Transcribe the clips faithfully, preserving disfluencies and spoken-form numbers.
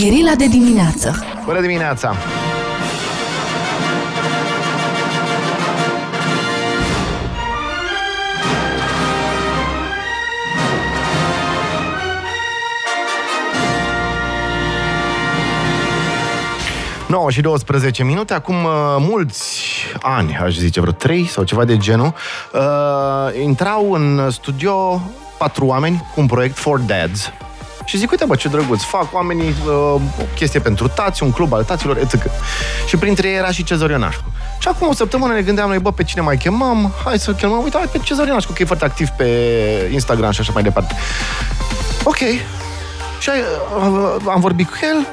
Gherila de dimineață. Bună dimineața! nouă și douăsprezece minute, acum uh, mulți ani, aș zice, vreo trei sau ceva de genul, uh, intrau în studio patru oameni cu un proiect for dads. Și zic, uite bă, ce drăguț, fac oamenii uh, o chestie pentru tați, un club al taților, et cetera. Și printre ei era și Cezar Ionașcu. Și acum o săptămână ne gândeam noi, bă, pe cine mai chemăm? Hai să chemăm, uite, hai pe Cezar Ionașcu, că e foarte activ pe Instagram și așa mai departe. Ok. Și uh, am vorbit cu el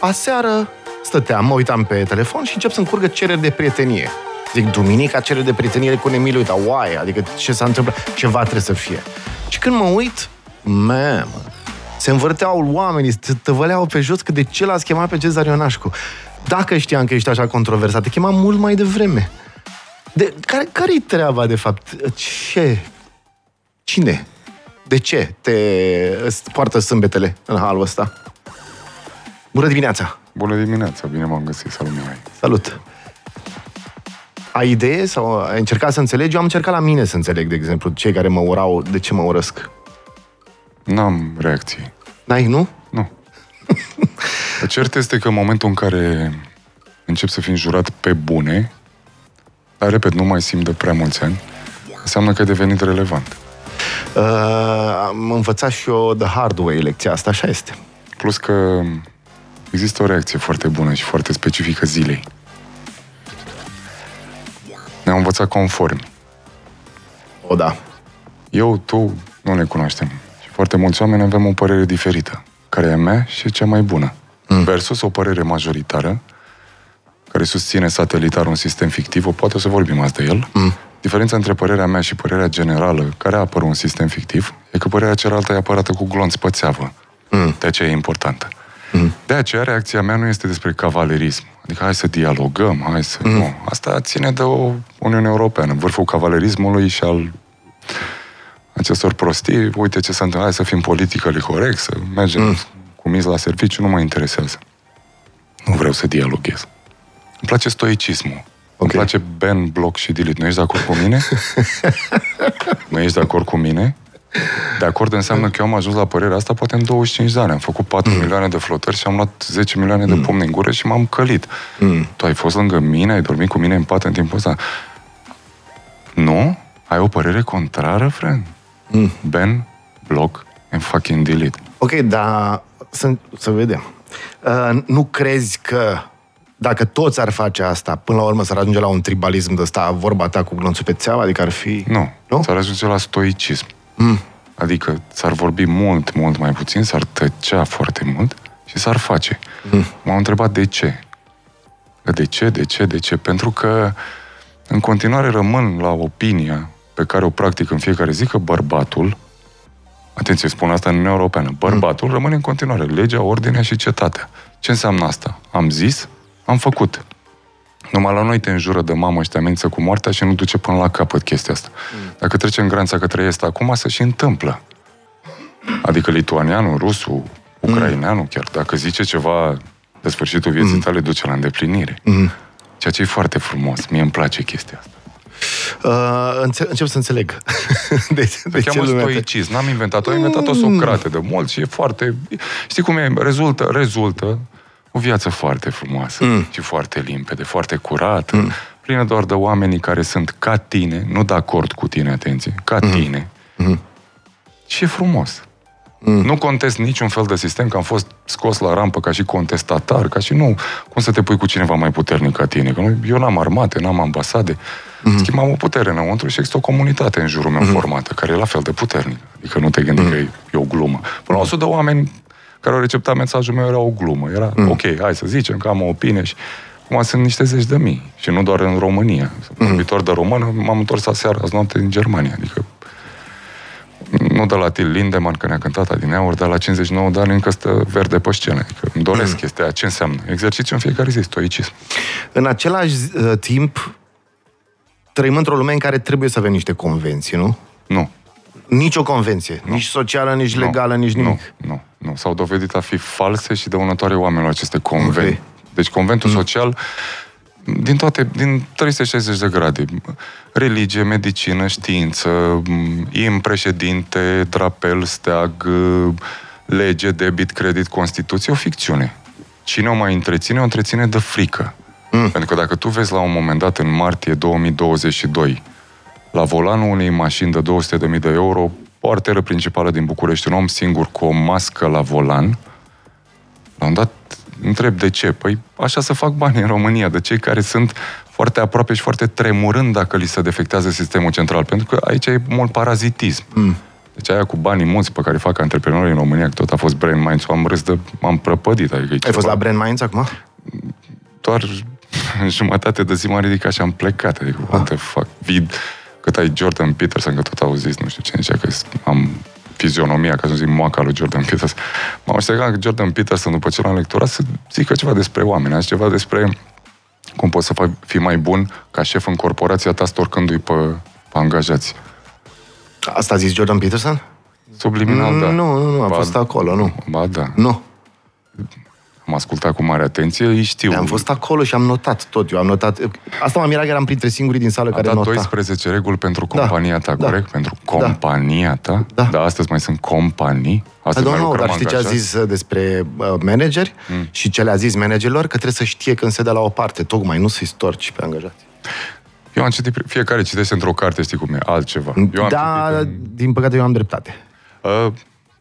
aseară. Stăteam, mă uitam pe telefon și încep să-mi curgă cereri de prietenie. Zic, duminica cereri de prietenie cu Emiliu, uita, oaie, adică ce s-a întâmplat? Ceva trebuie să fie. Și când mă uit, mă, se învârteau oamenii, se tăvăleau pe jos, că de ce l-ați chemat pe Cezar Ionașcu? Dacă știam că ești așa controversat, te chemam mult mai devreme. De, care, care-i treaba, de fapt? Ce? Cine? De ce te poartă sâmbetele în halul ăsta? Bună dimineața! Bună dimineața, bine m-am găsit, salut Mihai. Salut. Ai idee sau ai încercat să înțelegi? Eu am încercat la mine să înțeleg, de exemplu, cei care mă urau, de ce mă urăsc. N-am reacții. N-ai, nu? Nu. Cert este că în momentul în care încep să fii înjurat pe bune, dar repet, nu mai simt de prea mulți ani, înseamnă că ai devenit relevant. Uh, am învățat și eu the hard way lecția asta, așa este. Plus că există o reacție foarte bună și foarte specifică zilei. Ne-am învățat conform. O, da. Eu, tu, nu ne cunoaștem. Și foarte mulți oameni avem o părere diferită, care e a mea și e cea mai bună. Mm. Versus o părere majoritară, care susține satelitar un sistem fictiv, o poate să vorbim azi de el. Mm. Diferența între părerea mea și părerea generală, care apără un sistem fictiv, e că părerea cealaltă e apărată cu glonț pe țeavă. Mm. De aceea e importantă. De aceea, reacția mea nu este despre cavalerism. Adică, hai să dialogăm, hai să... Mm. Nu, asta ține de o Uniune Europeană. Vârful cavalerismului și al acestor prostii, uite ce s-a întâmplat, hai să fim politically corect, să mergem mm. cu miz la serviciu, nu mă interesează. Nu vreau să dialoghez. Îmi place stoicismul. Okay. Îmi place ban, block și delete. Nu ești de acord cu mine? Nu ești de acord cu mine? De acord înseamnă că eu am ajuns la părerea asta poate în douăzeci și cinci de ani. Am făcut patru mm. milioane de flotări și am luat zece milioane de pumni în gură și m-am călit. Mm. Tu ai fost lângă mine, ai dormit cu mine în pat în timpul ăsta. Nu? Ai o părere contrară, friend? Mm. Ban, block and fucking delete. Ok, dar să, să vedem. Uh, nu crezi că dacă toți ar face asta, până la urmă s-ar ajunge la un tribalism de ăsta, vorba ta cu glonțul pe țeavă, adică ar fi... Nu, nu? S-ar ajunge la stoicism. Mm. Adică s-ar vorbi mult, mult mai puțin, s-ar tăcea foarte mult și s-ar face. Mm. M-am întrebat de ce. De ce, de ce, de ce? Pentru că în continuare rămân la opinia pe care o practic în fiecare zi că bărbatul, atenție, spun asta în Uniunea Europeană, bărbatul mm. rămâne în continuare legea, ordinea și cetatea. Ce înseamnă asta? Am zis, am făcut. Numai la noi te înjură de mamă și te amenință cu moartea și nu duce până la capăt chestia asta. Mm. Dacă trecem granița către est acum, se și întâmplă. Adică lituanianul, rusul, ucraineanul mm. chiar, dacă zice ceva de sfârșitul vieții mm. tale, duce la îndeplinire. Mm. Ceea ce e foarte frumos. Mie îmi place chestia asta. Uh, înțe- încep să înțeleg. De, de se cheamă stoicism. N-am inventat-o, a inventat-o Socrate de mult și e foarte... Știi cum e? Rezultă, rezultă o viață foarte frumoasă mm. și foarte limpede, foarte curată, mm. plină doar de oamenii care sunt ca tine, nu de acord cu tine, atenție, ca mm. tine. Mm. Și e frumos. Mm. Nu contest niciun fel de sistem, că am fost scos la rampă ca și contestatar, ca și nu, cum să te pui cu cineva mai puternic ca tine, că nu, eu n-am armate, n-am ambasade, mm. schimbam o putere înăuntru și există o comunitate în jurul meu mm. formată, care e la fel de puternică, adică nu te gândi mm. că e, e o glumă. Până la o sută de oameni care au receptat mesajul meu, era o glumă. Era, mm. ok, hai să zicem că am o opinie și acum sunt niște zeci de mii. Și nu doar în România. Mm. Vorbitor de română, m-am întors aseară, azi noapte, din Germania. Adică, nu de la Till Lindemann, că ne-a cântat adineauri, dar la cincizeci și nouă de ani încă stă verde pe scenă. Adică, îmi doresc mm. chestia. Ce înseamnă? Exercițiu în fiecare zi, stoicism. În același uh, timp, trăim într-o lume în care trebuie să avem niște convenții, nu? Nu. Nici o convenție. Nu. Nici socială, nici legală, nu. Nici nimic. Nu, nu. Nu, s-au dovedit a fi false și dăunătoare oamenilor aceste convent. Okay. Deci conventul mm. social, din toate, din trei sute șaizeci de grade. Religie, medicină, știință, im, președinte, drapel, steag, lege, debit, credit, Constituție, o ficțiune. Cine o mai întreține, o întreține de frică. Mm. Pentru că dacă tu vezi la un moment dat, în martie două mii douăzeci și doi, la volanul unei mașini de două sute de mii de euro, o arteră principală din București, un om singur cu o mască la volan, la un dat întreb de ce. Păi așa se fac bani în România, de cei care sunt foarte aproape și foarte tremurând dacă li se defectează sistemul central, pentru că aici e mult parazitism. Mm. Deci aia cu banii mulți pe care fac antreprenorii în România, că tot a fost Brand Minds, am râs de... m-am prăpădit. Adică Ai ceva... fost la Brand Minds acum? Doar în jumătate de zi m-am ridicat și am plecat. Adică, ah. what the fuck? Vid... Cât ai Jordan Peterson, că tot auziți, nu știu ce, zicea că am fizionomia, ca să zic, moaca lui Jordan Peterson. M-am așteptat că Jordan Peterson, după ce l-am lecturat, să zică ceva despre oameni, ceva despre cum poți să fii mai bun ca șef în corporația ta, storcându-i pe, pe angajați. Asta a zis Jordan Peterson? Subliminal, da. Nu, nu, nu, a fost acolo, nu. Ba, da. Nu. Am ascultat cu mare atenție, îi știu. Am fost acolo și am notat tot, eu am notat. Asta m-a mirat că eram printre singurii din sală a care nota. doisprezece reguli pentru compania ta, da, corect? Da. Pentru compania ta? Da. Dar astăzi mai sunt companii? Astăzi mai lucrăm angajați? Dar știi ce a zis despre manageri mm. și ce le-a zis managerilor? Că trebuie să știe când se dă la o parte, tocmai nu să-i storci pe angajați. Eu am citit, fiecare citește într-o carte, știi cum e, altceva. Eu am da, citit, din păcate eu am dreptate. Uh,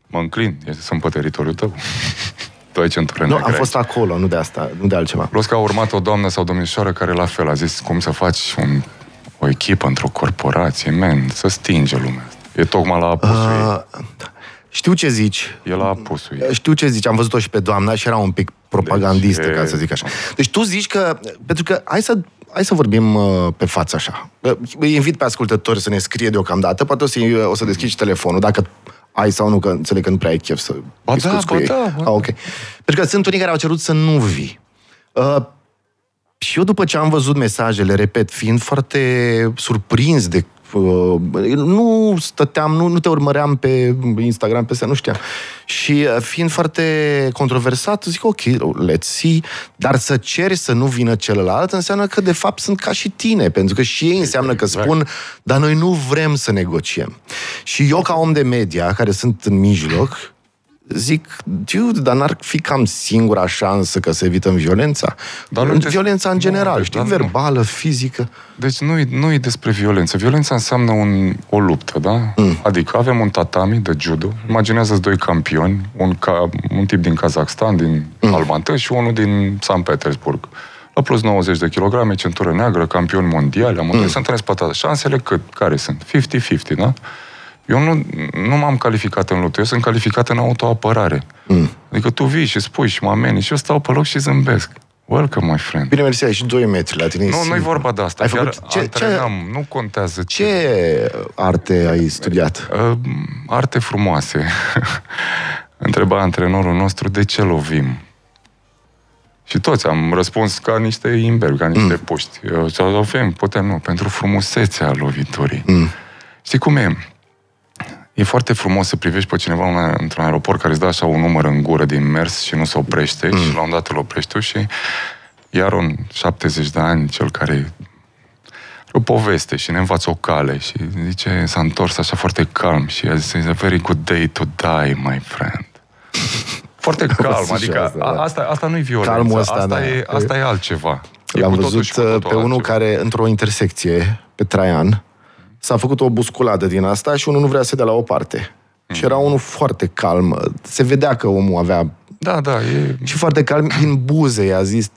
mă înclin, sunt pe teritoriul tău. Nu, am fost acolo, nu de asta, nu de altceva. Plus că a urmat o doamnă sau domnișoară care la fel a zis cum să faci un, o echipă într-o corporație, man, să stinge lumea. E tocmai la apusul uh, Știu ce zici. E la apusul ei. Știu ce zici, am văzut-o și pe doamna și era un pic propagandistă, deci, ca să zic așa. Deci tu zici că, pentru că hai să, hai să vorbim pe față așa. Îi invit pe ascultători să ne scrie deocamdată, poate o să, o să deschizi telefonul, dacă... ai sau nu, că înțeleg că nu prea ai chef să ba discuți da, cu ba ei. Da, ba ah, okay. Pentru că sunt unii care au cerut să nu vii. Uh, și eu după ce am văzut mesajele, repet, fiind foarte surprins de... Uh, nu stăteam, nu, nu te urmăream pe Instagram, pe astea, nu știam. Și uh, fiind foarte controversat, zic, ok, let's see, dar să ceri să nu vină celălalt înseamnă că, de fapt, sunt ca și tine, pentru că și ei înseamnă că spun, dar noi nu vrem să negociem. Și eu, ca om de media, care sunt în mijloc, zic, dude, dar n-ar fi cam singura șansă că să evităm violența? Dar nu violența te... în general, nu, știi, dar verbală, nu. Fizică. Deci nu-i, nu-i despre violență. Violența înseamnă un, o luptă, da? Mm. Adică avem un tatami de judo, imaginează-ți doi campioni, un, ca, un tip din Kazakhstan, din mm. Almaty și unul din Saint Petersburg. La plus nouăzeci de kilograme, centură neagră, campioni mondiali, amândoi mm. se întâlnesc pe tata. Șansele cât? Care sunt? cincizeci la cincizeci, da? Eu nu, nu m-am calificat în luptă, eu sunt calificat în autoapărare. Mm. Adică tu vii și spui și mă ameni și eu stau pe loc și zâmbesc. Welcome, my friend. Bine, mersi, ai și doi metri la tine. Nu, nu e vorba de asta. Ai făcut... ce, antrenam, ce... nu contează. Ce, ce arte ai studiat? Arte frumoase. Întreba antrenorul nostru, de ce lovim? Și toți am răspuns ca niște imberbi, ca niște mm. puști. Și lovim, putem, nu, pentru frumusețea loviturii. Mm. Știi cum e? E foarte frumos să privești pe cineva într-un aeroport care îți dă așa un număr în gură din mers și nu se oprește mm. și la un dat îl oprești și iar un șaptezeci de ani, cel care o poveste și ne învață o cale și zice, s-a întors așa foarte calm și a zis, it's a very good day to die, my friend. Foarte calm, adică asta, da. asta, asta nu-i violență, Calmul ăsta, asta, da. e, asta e altceva. L-am văzut pe altceva. Unul care, într-o intersecție, pe Traian, s-a făcut o busculadă din asta și unul nu vrea să dea la o parte. Mm. Și era unul foarte calm. Se vedea că omul avea... Da, da, e... Și foarte calm, din buze i-a zis...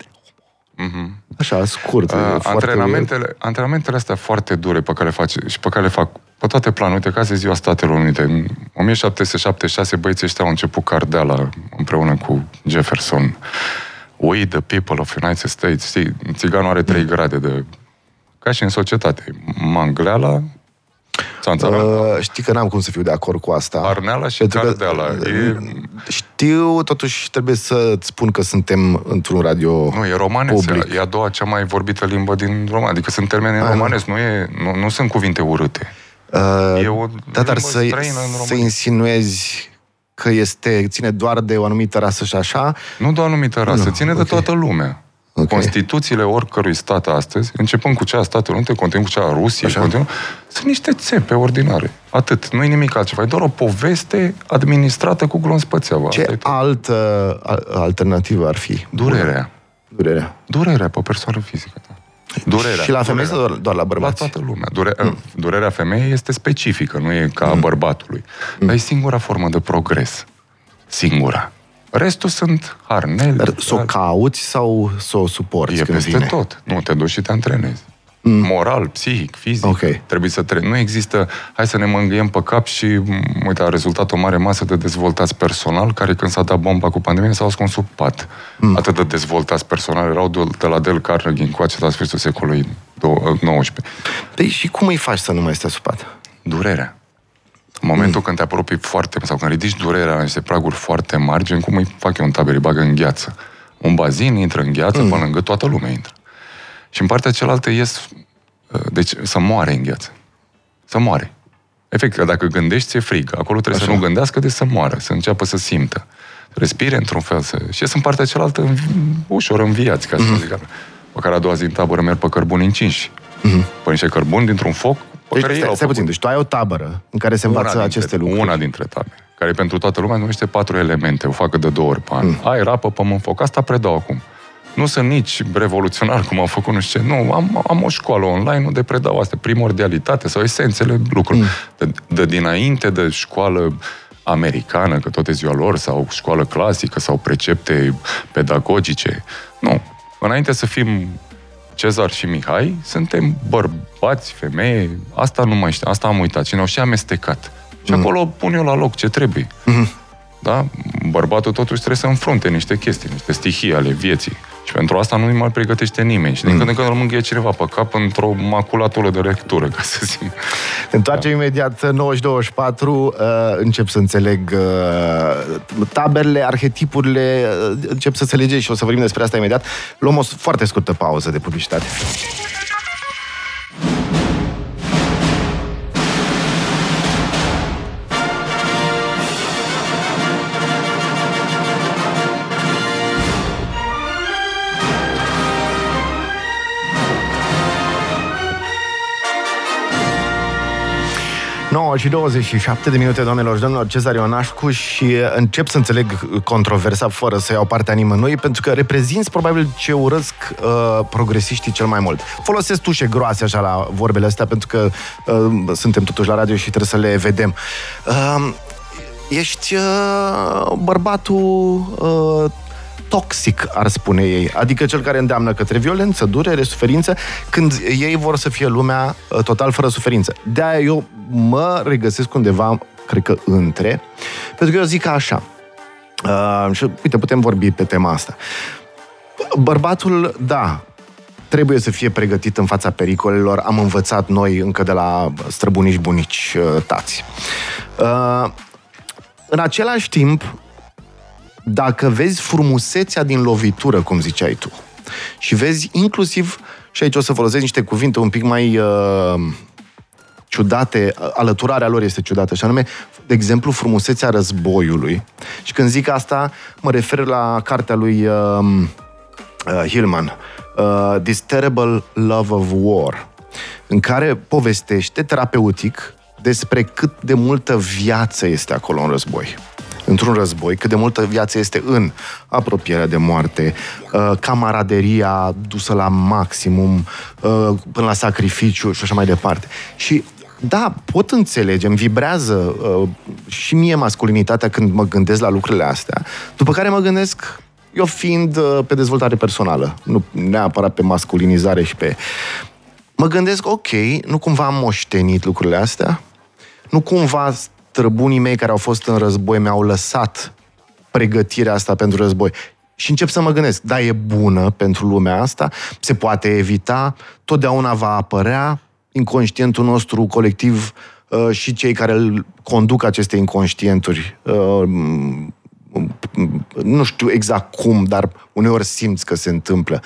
Mm-hmm. Așa, scurt. Uh, antrenamentele, antrenamentele astea foarte dure pe care le fac și pe care le fac pe toate planurile, ca să ziua Statelor Unite. În o mie șapte sute șaptezeci și șase băieții ăștia au început Cardeala împreună cu Jefferson. We the people of United States. Știi, țiganul are trei grade de... Ca și în societate. Mangleala, uh, știi că n-am cum să fiu de acord cu asta. Arneala și Cardeala. E... Știu, totuși trebuie să-ți spun că suntem într-un radio. Nu, e romanesă. Public. E a doua cea mai vorbită limbă din România. Adică sunt termeni în romanes, nu, e, nu, nu sunt cuvinte urâte. Uh, e o da, dar să, să insinuezi că este, ține doar de o anumită rasă și așa? Nu de o anumită rasă, nu, ține okay. de toată lumea. Okay. Constituțiile oricărui stat astăzi, începând cu cea a Statelor Unite, continuând cu cea a Rusiei, continuând, sunt niște țepe ordinare. Atât. Nu e nimic altceva. E doar o poveste administrată cu glonț pățeava. Ce altă alternativă ar fi? Durerea. Durerea. Durerea pe persoană fizică ta. Durerea. Și la femei sau doar, doar la bărbați? La toată lumea. Durerea, mm. durerea femeii este specifică, nu e ca mm. a bărbatului. Mm. Dar e singura formă de progres. Singura. Restul sunt harnele. Dar s-o cauți sau s-o suporți? E peste vine? Tot. Nu, te duci și te antrenezi. Mm. Moral, psihic, fizic. Okay. Trebuie să treci. Nu există, hai să ne mângâiem pe cap și, uite, a rezultat o mare masă de dezvoltați personal, care când s-a dat bomba cu pandemie s-au ascuns sub pat. Mm. Atât de dezvoltați personal erau de, de la Del Carnegie încoace la sfârșitul secolului nouăsprezece. Păi și cum îi faci să nu mai stea sub pat? Durerea. În momentul mm. când te apropii foarte, sau când ridici durerea la niște praguri foarte mari, gen cum îi fac eu un taber, îi bagă în gheață. Un bazin intră în gheață, mm. până lângă toată lumea intră. Și în partea cealaltă ies, deci să moare în gheață. Să moare. Efectiv, dacă gândești, ți-e frigă. Acolo trebuie Așa. să nu gândească, de să moară, să înceapă să simtă. Respire într-un fel să... Și ies în partea cealaltă ușor înviați, ca să mm. zic. Pe care a doua zi în tabără merg pe cărbuni încinși. Mm. Pe niște cărbuni dintr-un foc. Deci, stai, stai puțin, deci tu ai o tabără în care se învață dintre, aceste lucruri. Una dintre tabere, care pentru toată lumea numește patru elemente, o facă de două ori pe an. Mm. Aer, apă, pământ, foc. Asta predau acum. Nu sunt nici revoluționar, cum au făcut, nu știu ce. Nu, am, am o școală online unde predau astea, primordialitate sau esențele lucrurilor. Mm. De, de dinainte de școală americană, că tot e ziua lor, sau școală clasică, sau precepte pedagogice. Nu. Înainte să fim... Cezar și Mihai, suntem bărbați, femeie, asta nu mai știu, asta am uitat, și ne-au și amestecat. Și mm. acolo pun eu la loc ce trebuie. Mm. Da? Bărbatul totuși trebuie să înfrunte niște chestii, niște stihii ale vieții. Și pentru asta nu-i mai pregătește nimeni. Și din mm. când în când îl mângâie cineva pe cap într-o maculatură de lectură, ca să zic. Te întoarcem da. imediat, nouăzeci douăzeci și patru, uh, încep să înțeleg uh, taberele, arhetipurile, uh, încep să înțelege și o să vorbim despre asta imediat. Luăm o foarte scurtă pauză de publicitate. nouă și douăzeci și șapte de minute, doamnelor și domnilor, Cezar Ionașcu, și încep să înțeleg controversa fără să iau partea nimănui, pentru că reprezinți probabil ce urăsc uh, progresiștii cel mai mult. Folosesc tușe groase așa la vorbele astea, pentru că uh, suntem totuși la radio și trebuie să le vedem. Uh, ești uh, bărbatul... Uh, toxic, ar spune ei. Adică cel care îndeamnă către violență, durere, suferință, când ei vor să fie lumea total fără suferință. De-aia eu mă regăsesc undeva, cred că între, pentru că eu zic așa. Uh, și uite, putem vorbi pe tema asta. Bărbatul, da, trebuie să fie pregătit în fața pericolelor. Am învățat noi încă de la străbunici, bunici, tați. Uh, în același timp, dacă vezi frumusețea din lovitură, cum ziceai tu, și vezi inclusiv, și aici o să folosesc niște cuvinte un pic mai uh, ciudate, alăturarea lor este ciudată, și anume, de exemplu, frumusețea războiului. Și când zic asta, mă refer la cartea lui uh, uh, Hillman, uh, This Terrible Love of War, în care povestește terapeutic despre cât de multă viață este acolo în război. Într-un război, cât de multă viață este în apropierea de moarte, camaraderia dusă la maximum, până la sacrificiu și așa mai departe. Și da, pot înțelege, îmi vibrează și mie masculinitatea când mă gândesc la lucrurile astea, după care mă gândesc, eu fiind pe dezvoltare personală, nu neapărat pe masculinizare și pe... Mă gândesc, ok, nu cumva am moștenit lucrurile astea? Nu cumva... Străbunii mei care au fost în război mi-au lăsat pregătirea asta pentru război. Și încep să mă gândesc, da, e bună pentru lumea asta, se poate evita, totdeauna va apărea inconștientul nostru colectiv uh, și cei care îl conduc aceste inconștienturi. Uh, nu știu exact cum, dar uneori simți că se întâmplă.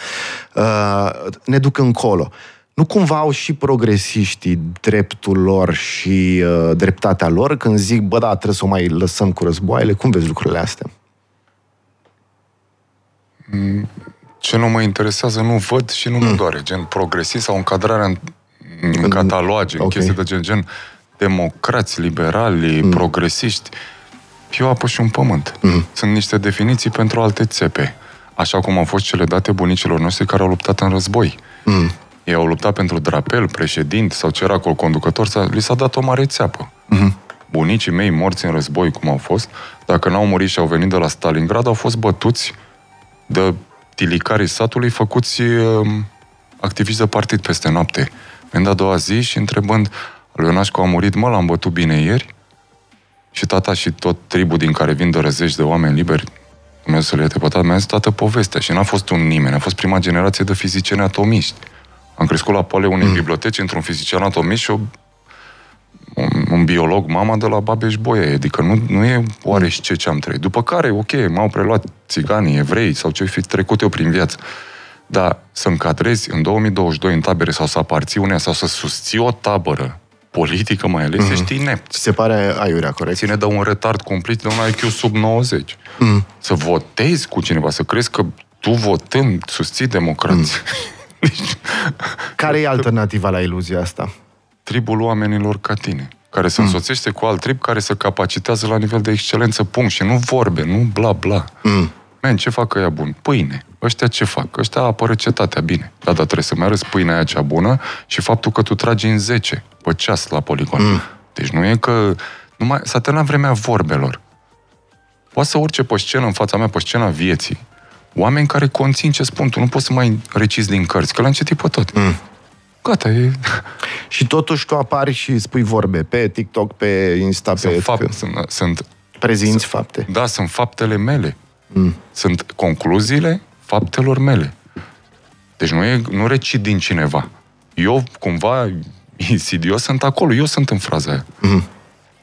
Uh, ne duc încolo. Nu cumva au și progresiștii dreptul lor și uh, dreptatea lor când zic, bă, da, trebuie să o mai lăsăm cu războaiele? Cum vezi lucrurile astea? Ce nu mă interesează, nu văd și nu mă doare. Gen progresist sau încadrarea în, în cataloage, okay. În chestii de gen, gen democrați, liberali, mm. progresiști. Pe o apă și un pământ. Mm. Sunt niște definiții pentru alte țepe. Așa cum au fost cele date bunicilor noștri care au luptat în război. Mm. Ei au luptat pentru drapel, președinte sau ceracul conducător, li s-a dat o mare țeapă. Mm. Bunicii mei morți în război, cum au fost, dacă n-au murit și au venit de la Stalingrad, au fost bătuți de tilicarii satului, făcuți uh, activiști de partid peste noapte. Mi-am dat a doua zi și întrebând, Ionașcu a murit, mă, l-am bătut bine ieri? Și tata și tot tribul din care vin de răzeci de oameni liberi, Dumnezeu să le ierte pe tata, mi-a zis toată povestea și n-a fost un nimeni, a fost prima generație de fizicieni atomiști. Am crescut la poale unei mm. biblioteci într-un fizician atomist și o, un, un biolog, mama de la Babeș-Bolyai, adică nu, nu e oareși ce ce am trăit. După care, ok, m-au preluat țiganii, evrei sau ce fi trecut eu prin viață, dar să încadrezi în două mii douăzeci și doi în tabere sau să aparții unea sau să susții o tabără politică mai ales, mm-hmm. ești inept. Se pare aiurea, corect. Ține de un retard cumplit de un I Q sub nouăzeci. Mm. Să votezi cu cineva, să crezi că tu votând susții democrație. Mm. Care e alternativa la iluzia asta? Tribul oamenilor ca tine, care se mm. însoțește cu alt trib, care se capacitează la nivel de excelență, punct, și nu vorbe, nu bla bla. Mm. Man, ce fac ăia bun? Pâine. Ăștia ce fac? Ăștia apără cetatea, bine. Da, dar trebuie să-mi arăți pâinea aia cea bună și faptul că tu tragi în zece pe ceas la poligon. Mm. Deci nu e că... Numai... S-a terminat vremea vorbelor. Poate să urce pe scenă în fața mea, pe scena vieții, oameni care conțin ce spun. Tu nu poți să mai recizi din cărți, că l-am citit pe tot. Mm. Gata, e... Și totuși tu apari și spui vorbe pe TikTok, pe Insta, sunt pe... Fapt, sunt, sunt... Prezinți sunt, fapte. Da, sunt faptele mele. Mm. Sunt concluziile faptelor mele. Deci nu, e, nu recit din cineva. Eu, cumva, insidios, sunt acolo. Eu sunt în fraza aia. Mm.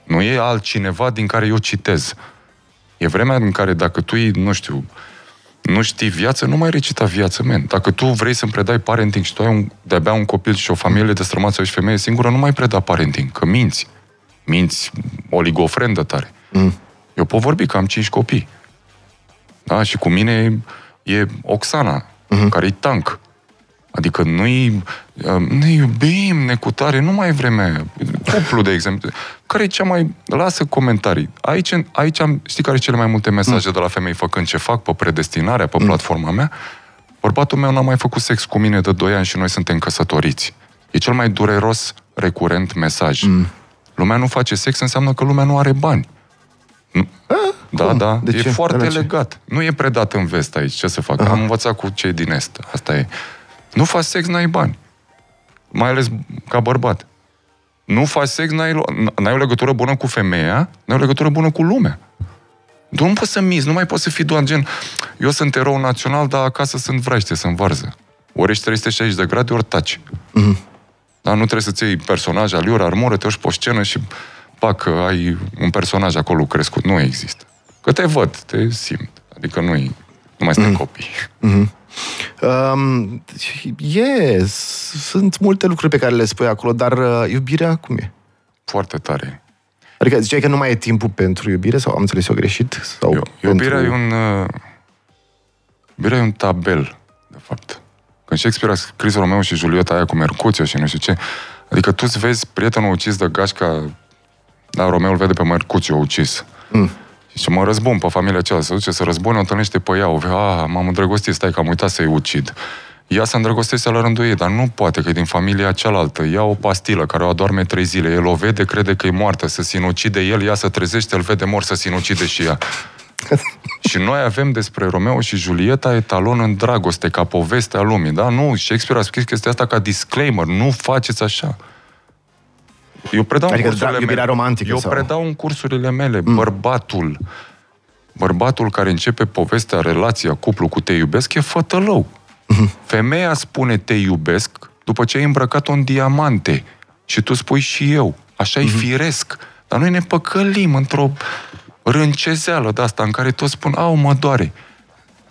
Nu e altcineva din care eu citez. E vremea în care dacă tu, nu știu, nu știi viață, nu mai recita viață, men. Dacă tu vrei să-mi predai parenting și tu ai un, de-abia un copil și o familie destrămață și femeie singură, nu mai preda parenting, că minți. Minți oligofrendă tare. Mm. Eu pot vorbi că am cinci copii. Da? Și cu mine e Oxana, uh-huh. care e tank. Adică noi ne iubim, ne cutare, nu mai e vremea. Cuplu, de exemplu. Care e cea mai... Lasă comentarii. Aici, aici am... Știi care e cele mai multe mesaje uh-huh. de la femei făcând ce fac, pe predestinarea, pe uh-huh. platforma mea? Bărbatul meu n-a mai făcut sex cu mine de doi ani și noi suntem căsătoriți. E cel mai dureros, recurent mesaj. Uh-huh. Lumea nu face sex înseamnă că lumea nu are bani. Nu... Uh-huh. Da, cum? Da, de e ce? Foarte legat. Nu e predat în vest aici, ce să fac? Aha. Am învățat cu cei din est, asta e. Nu faci sex, n-ai bani. Mai ales ca bărbat. Nu faci sex, n-ai, n-ai o legătură bună cu femeia, n-ai o legătură bună cu lumea. Nu poți să mizi, nu mai poți să fii doar gen eu sunt erou național, dar acasă sunt vraiște, sunt varză. Ori ești trei sute șaizeci de grade, ori taci. Mm-hmm. Dar nu trebuie să-ți iei personaj, aliuri, armură, te urci pe scenă și pac, ai un personaj acolo crescut. Nu există. Că te văd, te simt. Adică nu, nu mai suntem mm. copii. Mm-hmm. Um, yes. Sunt multe lucruri pe care le spui acolo, dar uh, iubirea cum e? Foarte tare. Adică ziceai că nu mai e timpul pentru iubire sau am înțeles eu greșit? Sau eu, iubirea, pentru... e un, uh, iubirea e un tabel, de fapt. Când Shakespeare a scris Romeo și Julieta aia cu Mercuțio și nu știu ce, adică tu îți vezi prietenul ucis de gașca, da, Romeo îl vede pe Mercuțio ucis. Mm. Și mă răzbun pe familia aceea, se duce să răzbune, o întâlnește pe ea, o vei, a, m-am îndrăgostit, stai că am uitat să-i ucid. Ea se îndrăgostește la rândul ei, dar nu poate, că e din familia cealaltă. Ia o pastilă care o adorme trei zile, el o vede, crede că e moartă, se sinucide el, ea se trezește, îl vede mor, se sinucide și ea. Și noi avem despre Romeo și Julieta etalon în dragoste, ca povestea lumii, da? Nu, Shakespeare a scris chestia asta ca disclaimer, nu faceți așa. Eu predau, adică, în cursurile da, mele. Eu sau... predau în cursurile mele. Mm. Bărbatul, bărbatul care începe povestea, relația, cuplu cu te iubesc, e fătălău. Mm. Femeia spune te iubesc după ce ai îmbrăcat-o în diamante. Și tu spui și eu. Așa-i mm-hmm. firesc. Dar noi ne păcălim într-o râncezeală de asta în care toți spun, au, mă doare.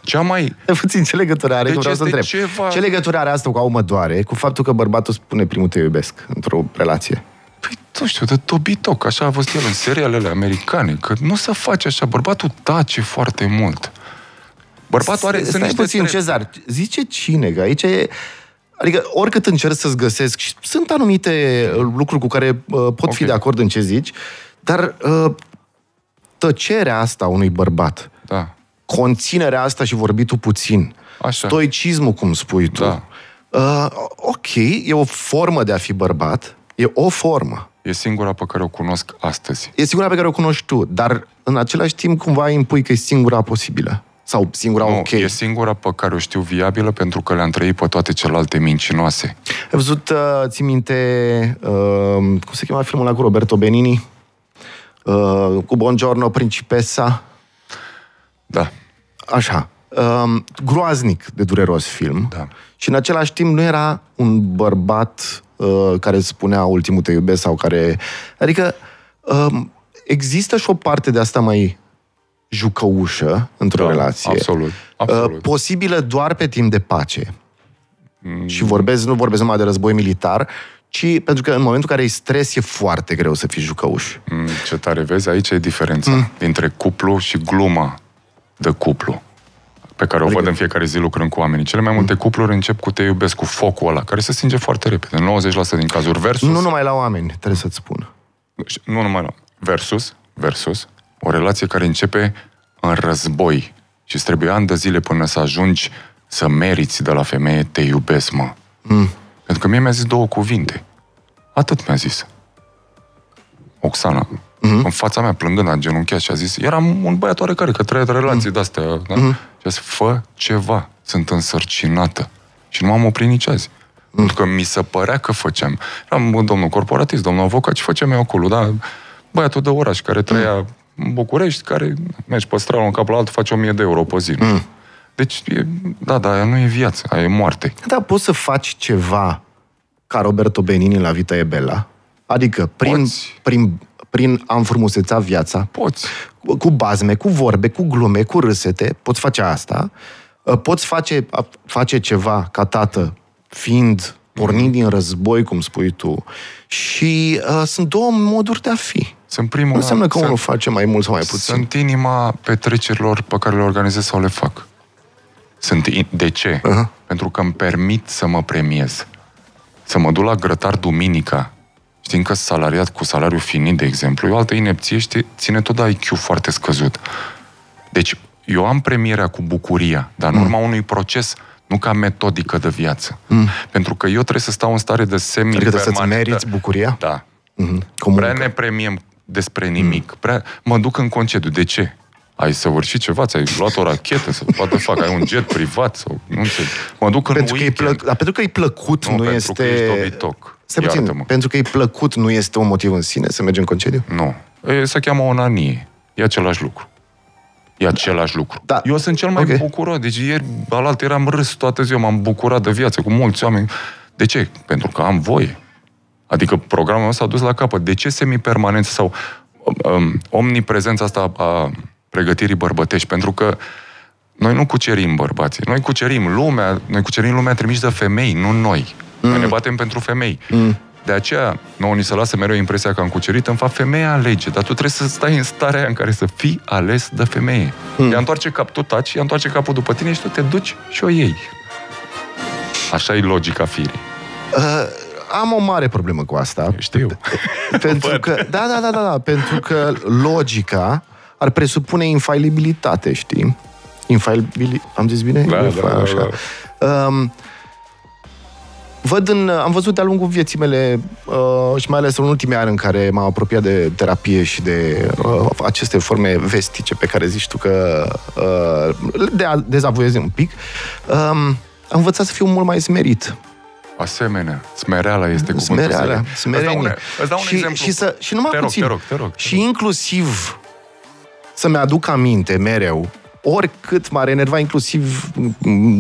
Cea mai... Puțin, ce legătură are? Deci vreau să întreb. Ceva... Ce legătură are asta cu "au mă doare" cu faptul că bărbatul spune primul "te iubesc" într-o relație? Păi, nu știu, de dobitoc. Așa a fost el în serialele americane. Că nu se face așa. Bărbatul tace foarte mult. Bărbatul are... Stai puțin, Cezar. Zice cine? Că aici e... Adică, oricât încerc să-ți găsesc, și sunt anumite lucruri cu care uh, pot okay. fi de acord în ce zici, dar uh, tăcerea asta unui bărbat, da. Conținerea asta și vorbitul puțin, așa. Stoicismul, cum spui tu, da. uh, ok, e o formă de a fi bărbat, e o formă. E singura pe care o cunosc astăzi. E singura pe care o cunoști tu, dar în același timp cumva impui că e singura posibilă. Sau singura nu, ok. E singura pe care o știu viabilă, pentru că le-am trăit pe toate celelalte mincinoase. Ai văzut, ții minte, uh, cum se chema filmul ăla cu Roberto Benini? Uh, cu Buongiorno, Principessa? Da. Așa. Uh, groaznic de dureros film. Da. Și în același timp nu era un bărbat uh, care spunea ultimul te iubesc sau care... Adică uh, există și o parte de asta mai... jucăușă într-o da, relație. Absolut, absolut. Posibilă doar pe timp de pace. Mm. Și vorbesc, nu vorbesc numai de război militar, ci pentru că în momentul în care e stres, e foarte greu să fii jucăuș. Mm, ce tare vezi, aici e diferența mm. dintre cuplu și gluma de cuplu, pe care o adică... văd în fiecare zi lucrând cu oamenii. Cele mai multe mm. cupluri încep cu te iubesc, cu focul ăla, care se stinge foarte repede. nouăzeci la sută din cazuri versus... Nu numai la oameni, trebuie să-ți spun. Nu numai la... Versus, versus... O relație care începe în război și îți trebuie ani de zile până să ajungi să meriți de la femeie "te iubesc, mă". Mm. Pentru că mie mi-a zis două cuvinte. Atât mi-a zis. Oxana, mm-hmm. în fața mea, plângând, a genunchiat și a zis, eram un băiat oarecare, că trăia relații mm-hmm. de-astea. Da? Mm-hmm. Și a zis, fă ceva, sunt însărcinată. Și nu m-am oprit nici azi. Mm-hmm. Pentru că mi se părea că făceam. Eram domnul corporatist, domnul avocat și făceam eu acolo. Dar băiatul de oraș care trăia... Mm-hmm. în București, care mergi pe strală, un cap la altul, faci o mie de euro pe zi. Mm. Deci, e, da, dar aia nu e viață, aia e moarte. Da, poți să faci ceva ca Roberto Benini la Vita e Bella. Adică, prin, prin, prin a înfrumuseța viața, poți. Cu bazme, cu vorbe, cu glume, cu râsete, poți face asta. Poți face, face ceva ca tată, fiind, pornind din război, cum spui tu. Și uh, sunt două moduri de a fi. Sunt primul, nu înseamnă că sunt, unul face mai mult sau mai puțin. Sunt inima petrecerilor pe care le organizez sau le fac. Sunt in, de ce? Uh-huh. Pentru că îmi permit să mă premiez. Să mă duc la grătar duminica. Știind că salariat cu salariu finit, de exemplu, e o altă inepție și ține tot de I Q foarte scăzut. Deci, eu am premierea cu bucuria, dar în urma mm. unui proces... Nu ca metodică de viață. Mm. Pentru că eu trebuie să stau în stare de semi-permanentă. Adică să-ți meriți bucuria? Da. Mm-hmm. Prea ne premiem despre nimic. Mm. Prea... Mă duc în concediu. De ce? Ai săvârșit ceva? Ți-ai luat o rachetă? Să poate fac? Ai un jet privat? Sau... Nu știu. Mă duc în pentru weekend. Că e plă... Dar pentru că e plăcut, nu, nu pentru este... Pentru că ești obitoc. Puțin, pentru că e plăcut, nu este un motiv în sine să mergi în concediu? Nu. E, se cheamă onanie. E același lucru. E același lucru. Da. Eu sunt cel mai okay. bucuros. Deci ieri, alaltă, eram râs toată ziua, m-am bucurat de viață cu mulți oameni. De ce? Pentru că am voie. Adică programul meu s-a dus la capăt. De ce semipermanență sau um, omniprezența asta a pregătirii bărbătești? Pentru că noi nu cucerim bărbații. Noi cucerim lumea, noi cucerim lumea trimis de femei, nu noi. Mm. Noi ne batem pentru femei. Mm. De aceea, nouă ni se lasă mereu impresia că am cucerit, în fapt, femeia alege. Dar tu trebuie să stai în starea aia în care să fii ales de femeie. Hmm. Ea întoarce cap, tu taci, ea întoarce capul după tine și tu te duci și o iei. Așa e logica firii. Uh, am o mare problemă cu asta. Știu. Pentru că, da, da, da, da, da, pentru că logica ar presupune infailibilitate, știi? Infailibilitate, am zis bine? Da, Infa, da, da, așa. Da. Um, Văd în, am văzut de-a lungul vieții mele uh, și mai ales în ultimii ani în care m-am apropiat de terapie și de uh, aceste forme vestice pe care zici tu că uh, le dezavoiez un pic, uh, am învățat să fiu mult mai smerit. Asemenea, smereala este cuvântul. Smereala, smerenie. Îți dau un exemplu. Și, să, și numai te puțin. Rog, te rog, te rog, te și inclusiv să-mi aduc aminte mereu oricât m-ar enerva, inclusiv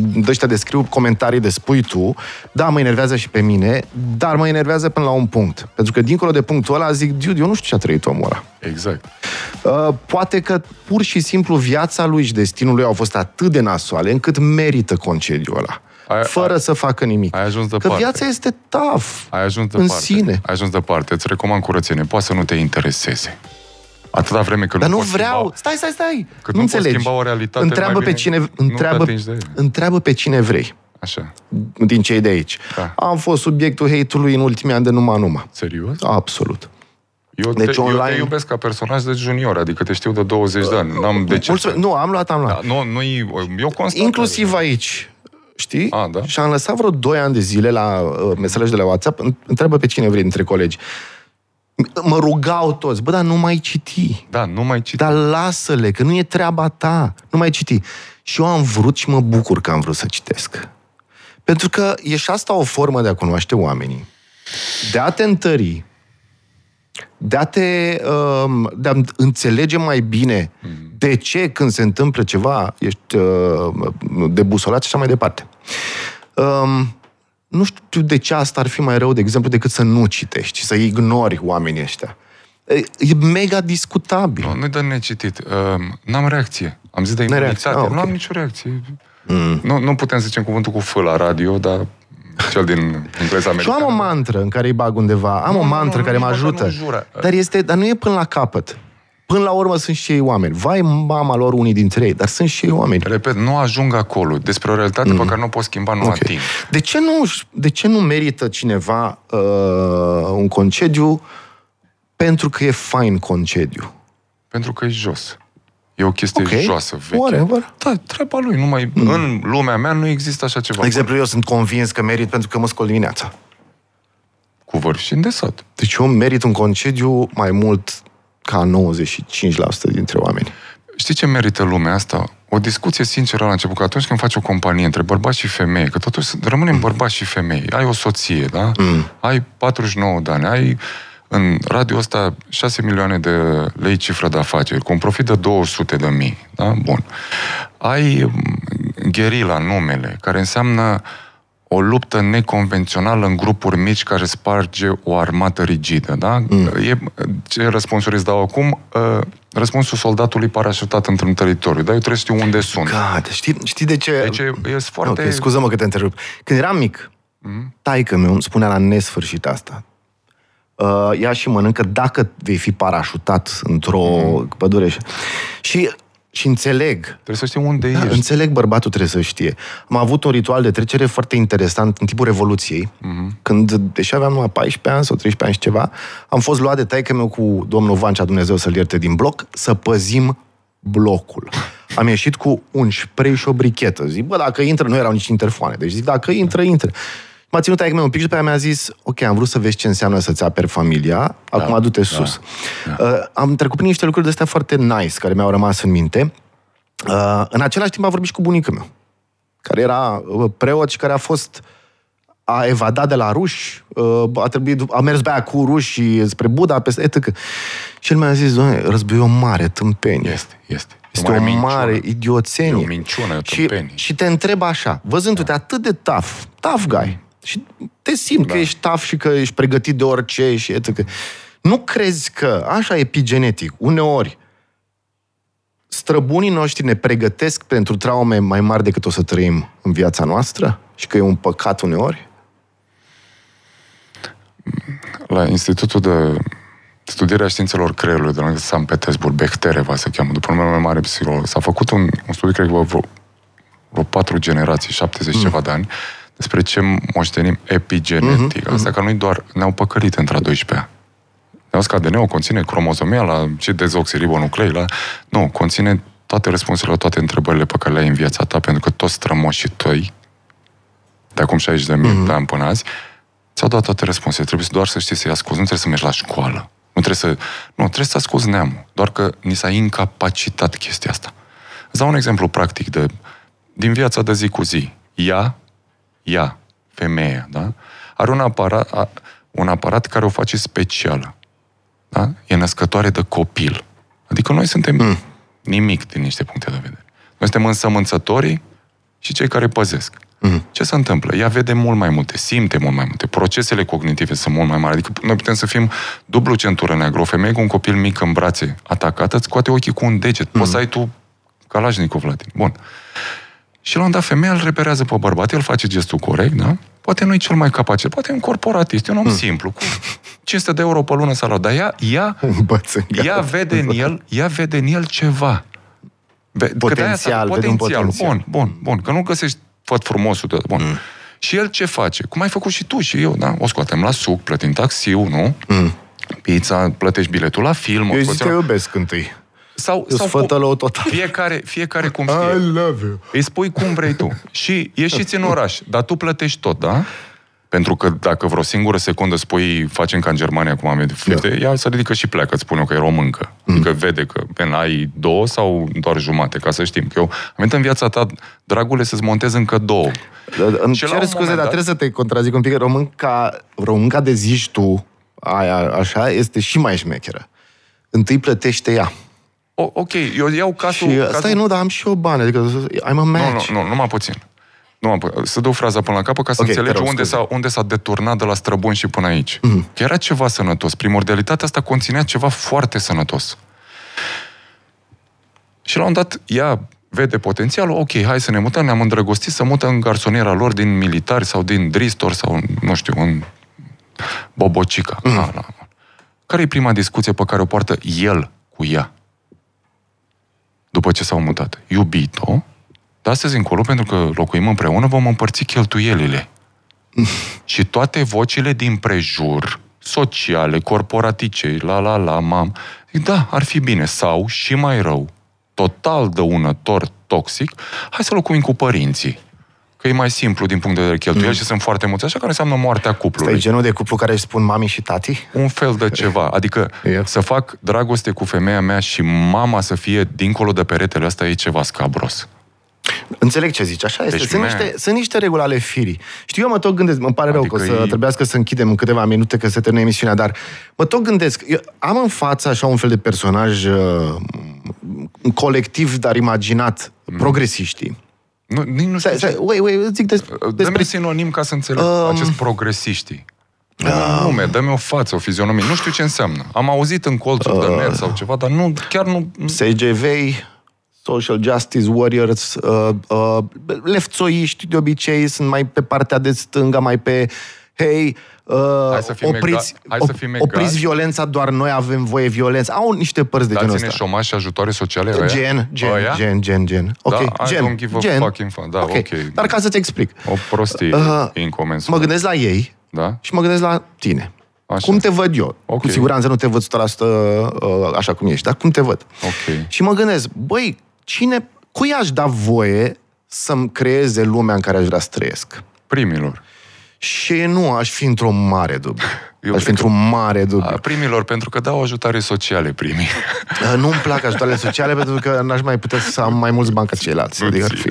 de ăștia de scriu comentarii de spui tu, da, mă enervează și pe mine, dar mă enervează până la un punct. Pentru că dincolo de punctul ăla zic, dude, eu nu știu ce a trăit omul ăla. Exact. Uh, poate că pur și simplu viața lui și destinul lui au fost atât de nasoale încât merită concediul ăla. Ai, fără ai, să facă nimic. Ai ajuns departe. Că viața este tough ai ajuns în parte. sine. Ai ajuns departe. Îți recomand curățenie. Poate să nu te intereseze. Atâta vreme că Dar nu, nu vreau. Schimba, stai, stai, stai. Că nu, nu înțelegi. Poți schimba o realitate, întreabă pe cine întreabă, întreabă pe cine vrei. Așa. Din cei de aici. Da. Am fost subiectul hate-ului în ultimii ani de numai numai. Serios? Absolut. Eu, deci te, online... eu te iubesc ca personaj de junior, adică te știu de douăzeci de ani. N-am de ce. Mulțumesc. Nu, am luat, am luat. Da, nu, nu, eu constat. Inclusiv aici. Știi? A, da? Și am lăsat vreo doi ani de zile la uh, mesaj de la WhatsApp, întreabă pe cine vrei dintre colegi. Mă rugau toți, bă, dar nu mai citi. Da, nu mai citi. Dar lasă-le, că nu e treaba ta. Nu mai citi. Și eu am vrut și mă bucur că am vrut să citesc. Pentru că e și asta o formă de a cunoaște oamenii. De a te întări, de a te uh, de a înțelege mai bine mm. de ce când se întâmplă ceva ești uh, debusolat și așa mai departe. Uh, nu știu de ce asta ar fi mai rău, de exemplu, decât să nu citești, să ignori oamenii ăștia. E mega discutabil. Nu, nu-i dă necitit. Uh, n-am reacție. Am zis de impunitate. Ah, okay. Nu am nicio reacție. Mm. Nu, nu putem să zicem cuvântul cu F la radio, dar... Cel din engleza americană. Și am o mantră în care îi bag undeva. Am nu, o mantră nu, care mă ajută. Dar, este, dar nu e până la capăt. Până la urmă sunt și ei oameni. Vai mama lor unii dintre ei, dar sunt și ei oameni. Repet, nu ajung acolo. Despre o realitate mm. pe care nu o poți schimba, nu okay. ating. De ce nu, de ce nu merită cineva uh, un concediu? Pentru că e fain concediu. Pentru că e jos. E o chestie okay. joasă, veche. Whatever. Da, treaba lui. Numai mm. în lumea mea nu există așa ceva. De exemplu, eu sunt convins că merit pentru că mă scol dimineața. Cu vârf și îndesat. Deci eu merit un concediu mai mult ca nouăzeci și cinci la sută dintre oameni. Știi ce merită lumea asta? O discuție sinceră la început, că atunci când faci o companie între bărbați și femeie, că totuși rămânem mm. bărbați și femei. Ai o soție, da? Mm. Ai patruzeci și nouă de ani, ai... În radio ăsta, șase milioane de lei cifră de afaceri, cu un profit de două sute de mii, da? Bun. Ai gherila, numele, care înseamnă o luptă neconvențională în grupuri mici care sparge o armată rigidă, da? Mm. E, ce răspunsuri îți dau acum? Răspunsul soldatului parașutat într-un teritoriu, dar eu trebuie să știu unde sunt. God, știi, știi de ce? Deci e, e foarte... Okay, scuză-mă că te întrerup. Când eram mic, mm? taică-meu îmi spunea la nesfârșit asta. Uh, ia și mănâncă dacă vei fi parașutat într-o mm. pădure. Și, și înțeleg. Trebuie să știi unde da, ești. Înțeleg, bărbatul trebuie să știe. Am avut un ritual de trecere foarte interesant în timpul Revoluției, mm-hmm. când, deși aveam numai paisprezece ani sau treisprezece ani și ceva, am fost luat de taică-meu cu domnul Vancea, Dumnezeu să-l ierte, din bloc, să păzim blocul. Am ieșit cu un spray și o brichetă. Zic, bă, dacă intră, nu erau nici interfoane, deci zic, dacă intră, intră. M-a ținut taică-meu un pic și după aia mi-a zis, ok, am vrut să vezi ce înseamnă să-ți aperi familia, acum da, du-te sus. Da, da. Uh, am trecut prin niște lucruri de-astea foarte nice, care mi-au rămas în minte. Uh, în același timp am vorbit și cu bunicul-meu, care era preot și care a fost, a evadat de la ruși, uh, a, trebuit, a mers bea cu rușii spre Buda, peste et cetera. Și el mi-a zis, doamne, războiul e o mare tâmpenie. Este, este. Este o mare idioțenie. E o minciună, tâmpenie. Și, și te întreb așa, văzându-te da. atât de tough, tough guy, și te simți da. că ești taf și că ești pregătit de orice și et cetera. Nu crezi că, așa epigenetic, uneori străbunii noștri ne pregătesc pentru traume mai mari decât o să trăim în viața noastră? Și că e un păcat uneori? La Institutul de Studiere a Științelor Creierilor de la Saint Petersburg, Bechtereva se cheamă, după numele mai mare psiholog, s-a făcut un, un studiu, cred că vreo, vreo patru generații, șaptezeci mm. ceva de ani, despre ce moștenim epigenetic. Mm-hmm. Asta că nu-i doar... Ne-au păcălit între a doisprezecea. Ne-au zis că A D N-ul conține cromozomia la ce dezoxiribonuclei, la... Nu, conține toate răspunsurile la toate întrebările pe care le ai în viața ta, pentru că toți strămoșii tăi, de acum șaizeci de mii de ani până azi, ți-au dat toate răspunsurile. Trebuie doar să știi să-i asculți. Nu trebuie să mergi la școală. Nu trebuie să... Nu, trebuie să asculți neamul. Doar că ni s-a incapacitat chestia asta. Îți dau un exemplu practic de... Din viața de zi cu zi. Ea... Ea, femeia, da? Are un aparat, un aparat care o face specială. Da? E născătoare de copil. Adică noi suntem mm. nimic din niște puncte de vedere. Noi suntem însămânțătorii și cei care păzesc. Mm. Ce se întâmplă? Ea vede mult mai multe, simte mult mai multe, procesele cognitive sunt mult mai mari. Adică noi putem să fim dublu centură neagră. O femeie cu un copil mic în brațe atacată, îți scoate ochii cu un deget. Mm. Poți să ai tu Kalashnikov la tine. Bun. Și la un dat, femeia îl reperează pe bărbat, el face gestul corect, da? Poate nu e cel mai capace, poate e un corporatist, e un om mm. simplu, cu cinci sute de euro pe lună salar, dar ea, ea, ea, vede în el, ea vede în el ceva. Potențial, vede un potențial. Bun, bun, bun, că nu găsești făt frumosul de... Bun. Mm. Și el ce face? Cum ai făcut și tu și eu, da? O scoatem la suc, plătim taxiul, nu? Mm. Pizza, plătești biletul la film. Eu zic că iubesc întâi. Sau, sau fiecare, fiecare cum știe. Îi spui cum vrei tu. Și ieșiți în oraș, dar tu plătești tot, da? Pentru că dacă vreo singură secundă spui facem ca în Germania, cum am venit, da. Ea se ridică și pleacă, îți spune că e româncă. Mm. Adică vede că ben, ai două sau doar jumate, ca să știm. Că eu am venit în viața ta, dragule, să-ți montez încă două. Da, da, îmi cer scuze, dar trebuie să te contrazic un pic. Românca, românca de zici tu, aia, așa, este și mai șmecheră. Întâi plătește ea. O, ok, eu iau casul... Și, casul... Stai, nu, dar am și eu bani, adică I'm a match. Nu, nu, nu, numai puțin. Numai puțin. Să dau fraza până la capăt ca să okay, înțelegi rog, unde, s-a, unde s-a deturnat de la străbun și până aici. Mm-hmm. Că era ceva sănătos. Primordialitatea asta conținea ceva foarte sănătos. Și la un dat, ea vede potențialul, ok, hai să ne mutăm, ne-am îndrăgostit, să mută în garsoniera lor din Militari sau din Dristor sau, nu știu, în Bobocica. Mm-hmm. Ah, da. Care e prima discuție pe care o poartă el cu ea? După ce s-au mutat. Iubito, de astăzi încolo, pentru că locuim împreună, vom împărți cheltuielile. Și toate vocile din prejur, sociale, corporatice, la la la, mam, zic, da, ar fi bine. Sau, și mai rău, total dăunător, toxic, hai să locuim cu părinții. Că e mai simplu din punct de vedere cheltuieli mm. și sunt foarte mulți, așa că înseamnă moartea cuplului. Stai, genul de cuplu care își spun mami și tati? Un fel de ceva. Adică yeah. să fac dragoste cu femeia mea și mama să fie dincolo de peretele ăsta e ceva scabros. Înțeleg ce zici, așa este. Deci sunt, mea... niște, sunt niște reguli ale firii. Știu, eu mă tot gândesc, îmi pare adică rău că o să e... trebuiască să închidem în câteva minute că se termină emisiunea, dar mă tot gândesc, eu am în față așa un fel de personaj uh, colectiv, dar imaginat, mm. progresiștii. Nu, nu stai, stai, wait, wait, zic despre... Dă-mi sinonim ca să înțeleg um, acest progresiști. Um, un nume, dă-mi o față, o fizionomie. Nu știu ce înseamnă. Am auzit în colțul uh, de net sau ceva, dar nu, chiar nu... S G V, Social Justice Warriors, uh, uh, leftoiști de obicei, sunt mai pe partea de stânga, mai pe... Hei, uh, opriți, mega... opriți violența, doar noi avem voie violență. Au niște părți de genul ăsta. Dați-ne șomaș și ajutoare sociale ăia? Gen, gen, aia? gen, gen, gen. Ok, da, gen, gen. Fucking fun. Da, okay. Okay. Dar ca să-ți explic. O prostie uh, incomensură. Mă gândesc la ei da? și mă gândesc la tine. Așa. Cum te văd eu? Okay. Cu siguranță nu te văd o sută la sută uh, așa cum ești, dar cum te văd? Okay. Și mă gândesc, băi, cine, cui aș da voie să-mi creeze lumea în care aș vrea să trăiesc? Primilor. Și nu, aș fi într-un mare dubiu. Aș fi într-un mare dubiu. Primilor, pentru că dau ajutare sociale primii. Nu-mi plac ajutoarele sociale, pentru că n-aș mai putea să am mai mulți bani ca ceilalți. Adică ar fi.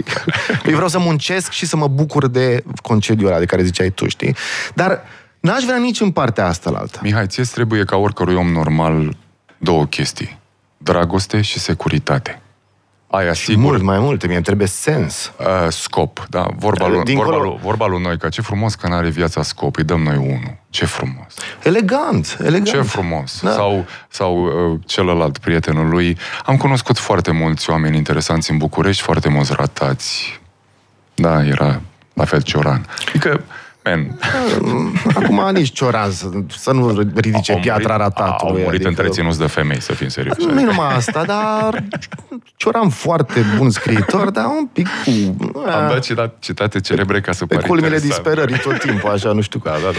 Eu vreau să muncesc și să mă bucur de concediul ăla de care ziceai tu, știi? Dar n-aș vrea nici în partea asta la alta. Mihai, ție trebuie ca oricărui om normal două chestii. Dragoste și securitate. Aia, și sigur. Mult mai multe, mie îmi trebuie sens. Uh, scop, da. Vorba lui, vorba, lui, vorba lui Noica, ce frumos că n-are viața scop, îi dăm noi unul. Ce frumos. Elegant, elegant. Ce frumos. Da. Sau, sau uh, celălalt prietenul lui. Am cunoscut foarte mulți oameni interesanți în București, foarte mulți ratați. Da, era la fel Cioran. Adică... Man. Acum nici Cioran să, să nu ridice a, piatra ratatului. Au murit întreținuți de femei, să fim serios. Nu numai asta, dar Cioran foarte bun scriitor, dar un pic cu... Am dat citat, citate celebre ca să pari interesant. Pe culmile disperării tot timpul, așa, nu știu. Da, da,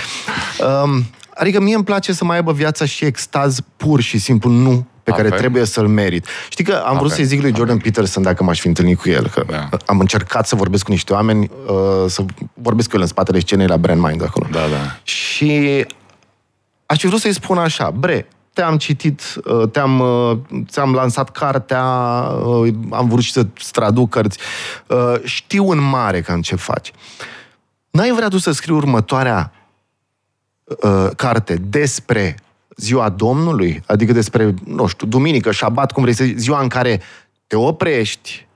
da. Um, adică mie îmi place să mai aibă viața și extaz pur și simplu nu pe care Apen. trebuie să-l merit. Știi că am Apen. vrut să-i zic lui Jordan Apen. Peterson dacă m-aș fi întâlnit cu el, că da. am încercat să vorbesc cu niște oameni, să vorbesc cu el în spatele scenei la Brand Minds acolo. Da, da. Și aș fi vrut să-i spun așa, bre, te-am citit, te-am, ți-am lansat cartea, am vrut și să-ți traduc cărți, știu în mare cam ce faci. N-ai vrea tu să scrii următoarea carte despre Ziua Domnului, adică despre, nu știu, duminică, șabat, cum vrei să zici, ziua în care te oprești,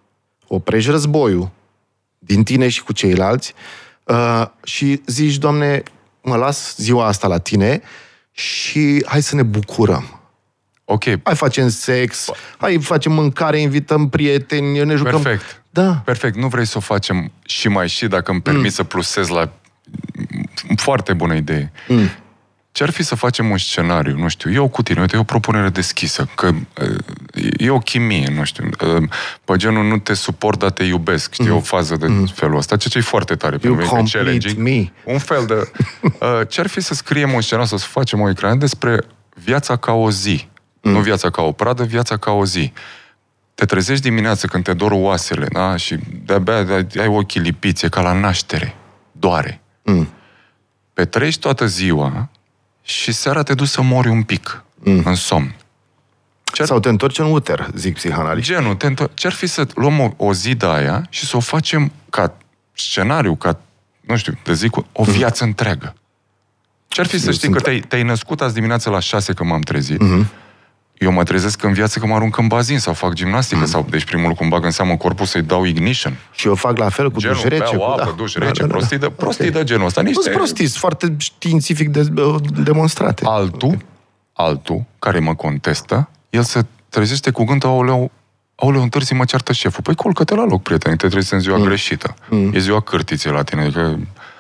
oprești războiul din tine și cu ceilalți uh, și zici, Doamne, mă las ziua asta la tine și hai să ne bucurăm. Okay. Hai facem sex, hai facem mâncare, invităm prieteni, ne jucăm. Perfect. Da. Perfect. Nu vrei să o facem și mai și, dacă îmi permiți mm. să plusez la... Foarte bună idee. Mm. Ce-ar fi să facem un scenariu? Nu știu, eu cu tine, uite, e o propunere deschisă, că e o chimie, nu știu, pe genul nu te suport, dar te iubesc, știi, mm. o fază de mm. felul ăsta, ceea ce e foarte tare. You complete me. Un fel de... Ce-ar fi să scriem un scenariu, să facem o ecran despre viața ca o zi? Mm. Nu viața ca o pradă, viața ca o zi. Te trezești dimineața când te dor oasele, da? Și de-abia ai ochii lipiți, ca la naștere. Doare. Mm. Petrești toată ziua și seara te duci să mori un pic mm. în somn. Ce-ar... Sau te întorci în uter, zic psihanaliști. Genul, te întor... ce-ar fi să luăm o, o zi de aia și să o facem ca scenariu, ca, nu știu, te zic, o viață mm. întreagă. Ce-ar fi să Eu știi sunt... că te-ai, te-ai născut azi dimineața la șase când m-am trezit, mm-hmm. eu mă trezesc în viață că mă arunc în bazin sau fac gimnastică, mm. sau deci primul lucru îmi bag în seamă corpul să-i dau ignition. Și eu fac la fel cu genul, duș rece. Beau apă, da. duș rece, da, da, prostii, da. De, prostii okay. de genul ăsta. Nu-s te... prostii, sunt foarte științific de, demonstrate. Altul, okay. altul care mă contestă, el se trezește cu gândul, aoleu, aoleu, întârzi, mă ceartă șeful. Păi culcă-te la loc, prieteni, te trezi în ziua mm. greșită. Mm. E ziua cârtiței la tine, adică,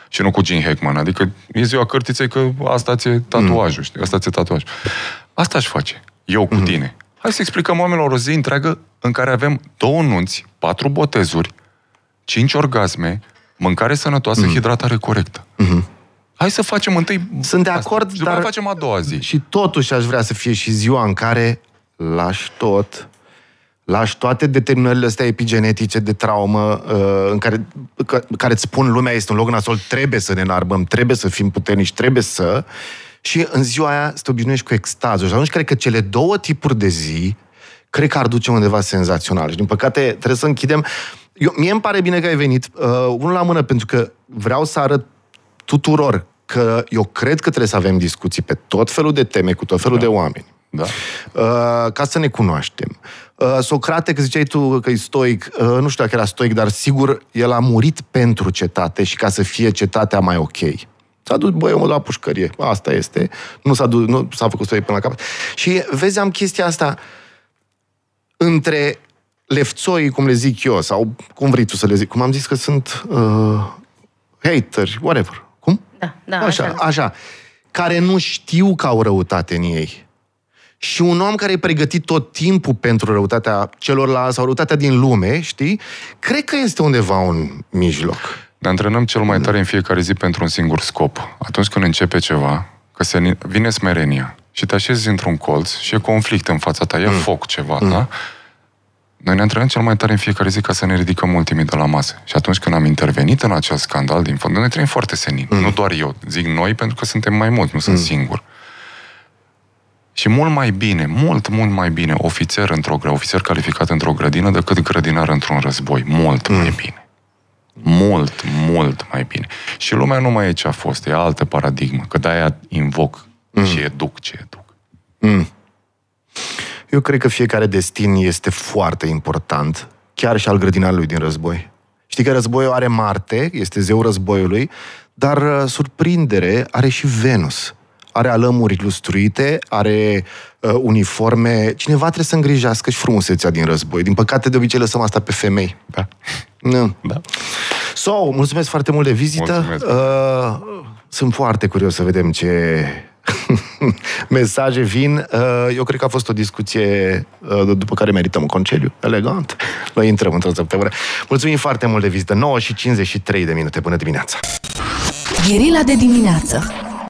și nu cu Gene Hackman, adică e ziua cârtiței că asta ți-e tatuajul, mm. știi, asta ți-e tatuajul. Asta aș face. Eu cu mm-hmm. tine. Hai să explicăm oamenilor o zi întreagă în care avem două nunți, patru botezuri, cinci orgasme, mâncare sănătoasă, mm-hmm. hidratare corectă. Mm-hmm. Hai să facem întâi... Sunt de acord, dar... După facem a doua zi. Și totuși aș vrea să fie și ziua în care lași tot, lași toate determinările astea epigenetice de traumă, în care, care îți spun lumea este un loc nasol, trebuie să ne înarbăm, trebuie să fim puternici, trebuie să... Și în ziua aia să te obișnuiești cu extazul. Și atunci cred că cele două tipuri de zi cred că ar duce undeva senzațional. Și din păcate trebuie să închidem. Eu, mie îmi pare bine că ai venit. Uh, unul la mână, pentru că vreau să arăt tuturor că eu cred că trebuie să avem discuții pe tot felul de teme, cu tot felul da. de oameni. Da. Uh, ca să ne cunoaștem. Uh, Socrate, că ziceai tu că e stoic, uh, nu știu dacă era stoic, dar sigur el a murit pentru cetate și ca să fie cetatea mai ok. S-a dus, băi, eu mă duc la pușcărie. Asta este. Nu s-a, dus, nu s-a făcut stoic până la capăt. Și vezi, am chestia asta între lefțoii, cum le zic eu, sau cum vrei tu să le zic, cum am zis că sunt uh, hateri, whatever. Cum? Da, da. Așa, așa, așa. Care nu știu că au răutate în ei. Și un om care e pregătit tot timpul pentru răutatea celorlalți sau răutatea din lume, știi? Cred că este undeva un mijloc. Ne antrenăm cel mai tare în fiecare zi pentru un singur scop. Atunci când începe ceva, că se vine smerenia și te așezi într-un colț și e conflict în fața ta, e mm. foc ceva, mm. da? Noi ne antrenăm cel mai tare în fiecare zi ca să ne ridicăm ultimii de la masă. Și atunci când am intervenit în acel scandal, din fond, noi trăim foarte senin. Mm. Nu doar eu, zic noi, pentru că suntem mai mulți, nu sunt mm. singur. Și mult mai bine, mult, mult mai bine ofițer într-o ofițer calificat într-o grădină decât grădinar într-un război. Mult mm. mai bine. Mult, mult mai bine. Și lumea nu mai e ce a fost, e altă paradigmă, că de-aia invoc mm. și educ ce educ. Mm. Eu cred că fiecare destin este foarte important, chiar și al grădinarului din război. Știi că războiul are Marte, este zeul războiului, dar surprindere are și Venus. Are alămuri lustruite, are uh, uniforme. Cineva trebuie să îngrijească și frumusețea din război. Din păcate, de obicei, lăsăm asta pe femei. Da. Nu. Da. So, mulțumesc foarte mult de vizită. Uh, sunt foarte curios să vedem ce mesaje vin. Uh, eu cred că a fost o discuție uh, după care merităm un concediu. Elegant. Noi intrăm într-o săptămână. Mulțumim foarte mult de vizită. nouă și cincizeci și trei de minute. Până dimineața. Gherila de dimineață.